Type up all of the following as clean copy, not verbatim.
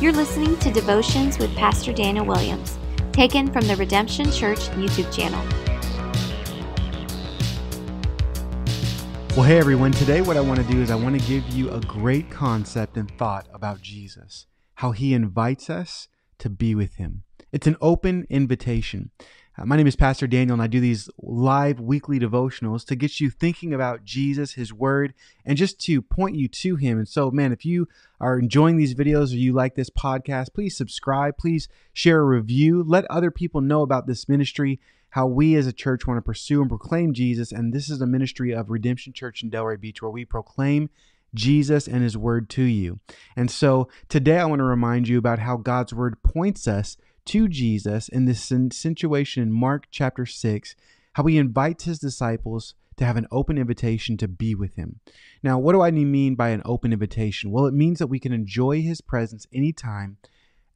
You're listening to Devotions with Pastor Daniel Williams, taken from the Redemption Church YouTube channel. Well, hey everyone, today what I want to do is I want to give you a great concept and thought about Jesus, how he invites us to be with him. It's an open invitation. My name is Pastor Daniel, and I do these live weekly devotionals to get you thinking about Jesus, his word, and just to point you to him. And so, man, if you are enjoying these videos or you like this podcast, please subscribe, please share a review, let other people know about this ministry, how we as a church want to pursue and proclaim Jesus. And this is a ministry of Redemption Church in Delray Beach, where we proclaim Jesus and his word to you. And so today I want to remind you about how God's word points us to Jesus in this situation in Mark chapter 6, how he invites his disciples to have an open invitation to be with him. Now, what do I mean by an open invitation? Well, it means that we can enjoy his presence anytime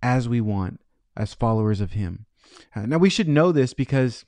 as we want as followers of him. Now, we should know this because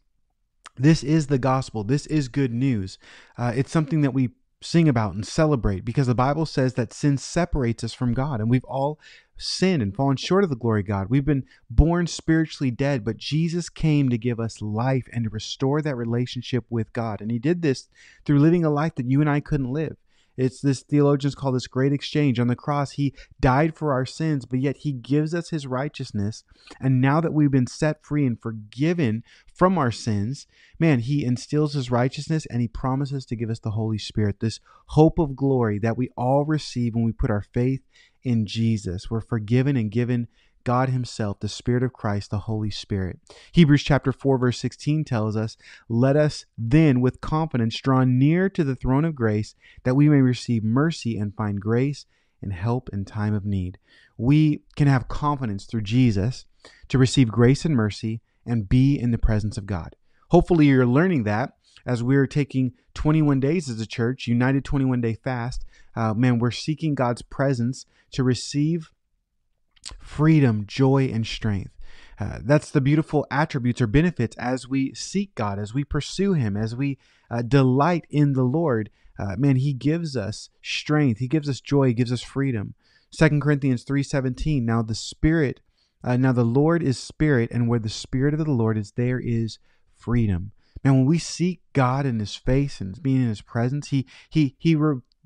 this is the gospel. This is good news. It's something that we sing about and celebrate because the Bible says that sin separates us from God, and we've all sinned and fallen short of the glory of God. We've been born spiritually dead, but Jesus came to give us life and to restore that relationship with God. And he did this through living a life that you and I couldn't live. It's this, theologians call this great exchange. On the cross, he died for our sins, but yet he gives us his righteousness. And now that we've been set free and forgiven from our sins, man, he instills his righteousness and he promises to give us the Holy Spirit, this hope of glory that we all receive when we put our faith in Jesus. We're forgiven and given God himself, the Spirit of Christ, the Holy Spirit. Hebrews chapter 4, verse 16 tells us, "Let us then with confidence draw near to the throne of grace, that we may receive mercy and find grace and help in time of need." We can have confidence through Jesus to receive grace and mercy and be in the presence of God. Hopefully you're learning that as we're taking 21 days as a church, United 21 Day Fast. Man, we're seeking God's presence to receive freedom, joy, and strength. That's the beautiful attributes or benefits as we seek God, as we pursue him, as we delight in the Lord. Man, he gives us strength. He gives us joy. He gives us freedom. 2 Corinthians 3:17, now the Lord is spirit, and where the spirit of the Lord is, there is freedom. Man, when we seek God in his face and being in his presence, he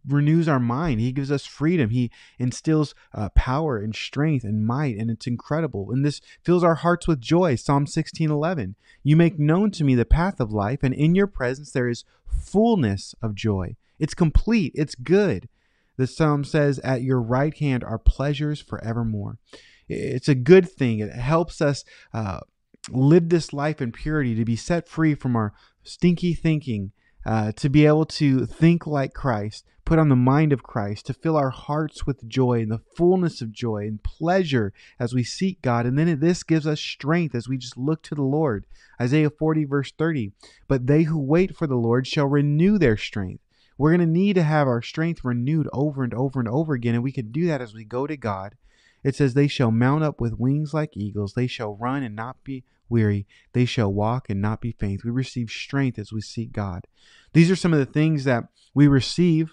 renews our mind. He gives us freedom. He instills power and strength and might, and it's incredible. And this fills our hearts with joy. Psalm 16:11, "You make known to me the path of life, and in your presence there is fullness of joy." It's complete. It's good. The Psalm says, "At your right hand are pleasures forevermore." It's a good thing. It helps us live this life in purity, to be set free from our stinky thinking, to be able to think like Christ, put on the mind of Christ, to fill our hearts with joy and the fullness of joy and pleasure as we seek God. And then this gives us strength as we just look to the Lord. Isaiah 40 verse 30, "But they who wait for the Lord shall renew their strength." We're going to need to have our strength renewed over and over and over again. And we can do that as we go to God. It says, "They shall mount up with wings like eagles. They shall run and not be weary. They shall walk and not be faint." We receive strength as we seek God. These are some of the things that we receive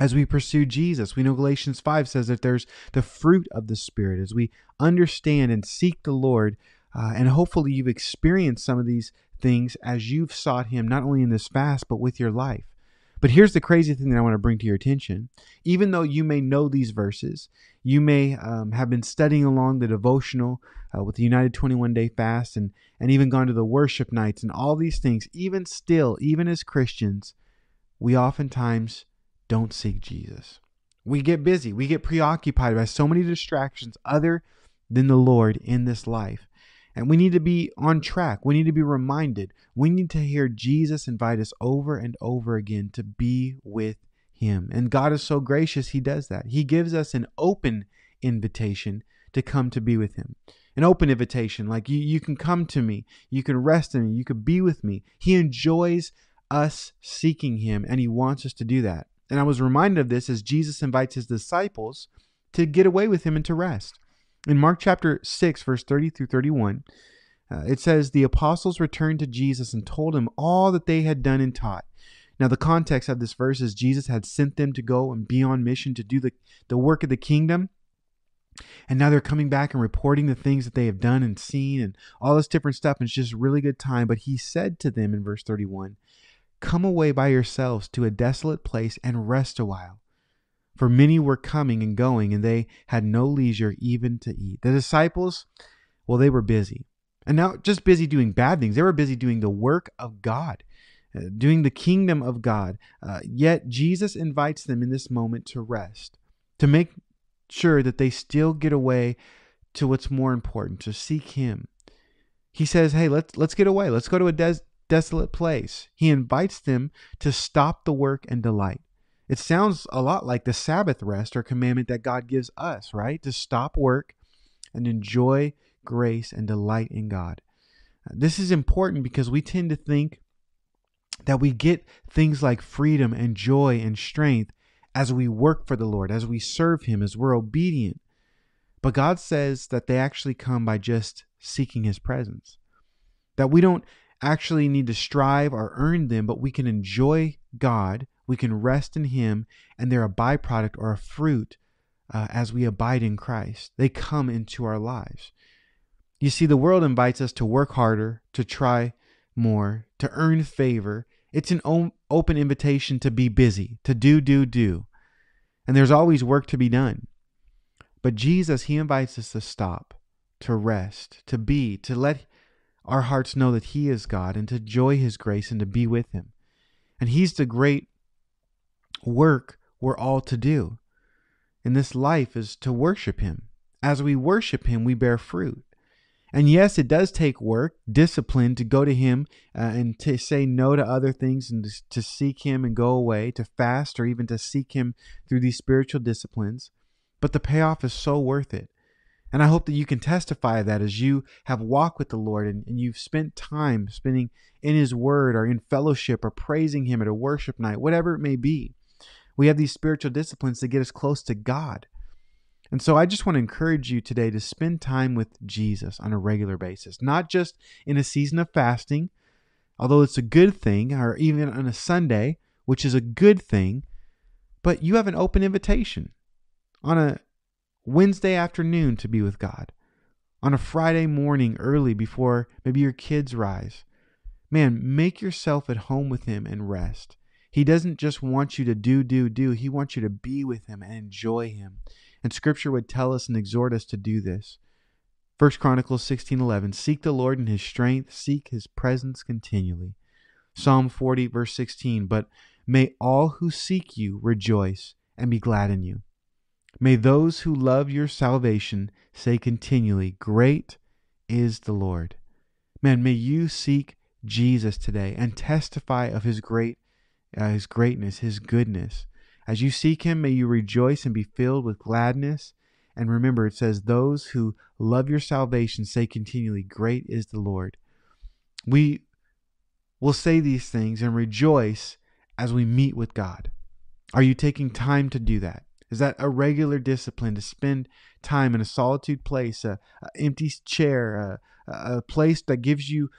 as we pursue Jesus. We know Galatians 5 says that there's the fruit of the Spirit as we understand and seek the Lord. And hopefully you've experienced some of these things as you've sought him, not only in this fast, but with your life. But here's the crazy thing that I want to bring to your attention. Even though you may know these verses, you may have been studying along the devotional with the United 21 Day Fast and even gone to the worship nights and all these things, even still, even as Christians, we oftentimes don't seek Jesus. We get busy. We get preoccupied by so many distractions other than the Lord in this life. And we need to be on track. We need to be reminded. We need to hear Jesus invite us over and over again to be with him. And God is so gracious, he does that. He gives us an open invitation to come to be with him. An open invitation, like you can come to me. You can rest in me. You can be with me. He enjoys us seeking him, and he wants us to do that. And I was reminded of this as Jesus invites his disciples to get away with him and to rest. In Mark chapter 6, verse 30 through 31, it says, "The apostles returned to Jesus and told him all that they had done and taught." Now, the context of this verse is Jesus had sent them to go and be on mission to do the work of the kingdom. and now they're coming back and reporting the things that they have done and seen and all this different stuff, and it's just really good time. But he said to them in verse 31, "Come away by yourselves to a desolate place and rest a while. For many were coming and going, and they had no leisure even to eat." The disciples, well, they were busy. And not just busy doing bad things. They were busy doing the work of God, doing the kingdom of God. Yet Jesus invites them in this moment to rest, to make sure that they still get away to what's more important, to seek Him. He says, hey, let's get away. Let's go to a desolate place. He invites them to stop the work and delight. It sounds a lot like the Sabbath rest or commandment that God gives us, right? To stop work and enjoy grace and delight in God. This is important because we tend to think that we get things like freedom and joy and strength as we work for the Lord, as we serve Him, as we're obedient. But God says that they actually come by just seeking His presence, that we don't actually need to strive or earn them, but we can enjoy God. We can rest in Him, and they're a byproduct or a fruit as we abide in Christ. They come into our lives. You see, the world invites us to work harder, to try more, to earn favor. It's an open invitation to be busy, to do. And there's always work to be done. But Jesus, He invites us to stop, to rest, to be, to let our hearts know that He is God and to enjoy His grace and to be with Him. And He's the great work we're all to do in this life is to worship Him. As we worship Him, we bear fruit. And yes, it does take work, discipline to go to Him and to say no to other things and to seek Him and go away, to fast or even to seek Him through these spiritual disciplines. But the payoff is so worth it. And I hope that you can testify that as you have walked with the Lord and you've spent time spending in His Word or in fellowship or praising Him at a worship night, whatever it may be. We have these spiritual disciplines to get us close to God. And so I just want to encourage you today to spend time with Jesus on a regular basis, not just in a season of fasting, although it's a good thing, or even on a Sunday, which is a good thing, but you have an open invitation on a Wednesday afternoon to be with God, on a Friday morning early before maybe your kids rise. Man, make yourself at home with Him and rest. He doesn't just want you to do. He wants you to be with Him and enjoy Him. And Scripture would tell us and exhort us to do this. 1 Chronicles 16:11, seek the Lord in His strength, seek His presence continually. Psalm 40 verse 16, but may all who seek you rejoice and be glad in you. May those who love your salvation say continually, great is the Lord. Man, may you seek Jesus today and testify of His His greatness, His goodness. As you seek Him, may you rejoice and be filled with gladness. And remember, it says, those who love your salvation say continually, great is the Lord. We will say these things and rejoice as we meet with God. Are you taking time to do that? Is that a regular discipline to spend time in a solitude place, an empty chair, a place that gives you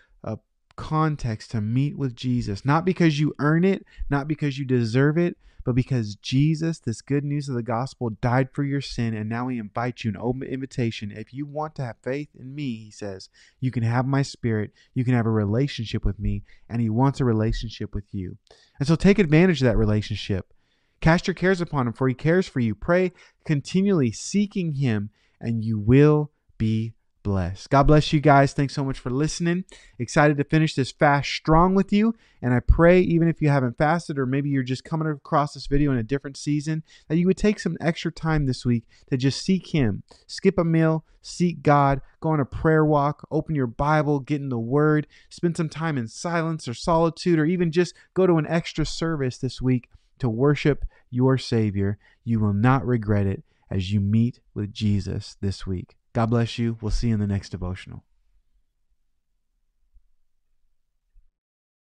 context to meet with Jesus, not because you earn it, not because you deserve it, but because Jesus, this good news of the gospel, died for your sin, and now He invites you an open invitation. If you want to have faith in Me, He says, you can have My Spirit, you can have a relationship with Me, and He wants a relationship with you. And so take advantage of that relationship. Cast your cares upon Him, for He cares for you. Pray continually, seeking Him, and you will be blessed. God bless you guys. Thanks so much for listening. Excited to finish this fast strong with you. And I pray, even if you haven't fasted or maybe you're just coming across this video in a different season, that you would take some extra time this week to just seek Him. Skip a meal, seek God, go on a prayer walk, open your Bible, get in the Word, spend some time in silence or solitude, or even just go to an extra service this week to worship your Savior. You will not regret it as you meet with Jesus this week. God bless you. We'll see you in the next devotional.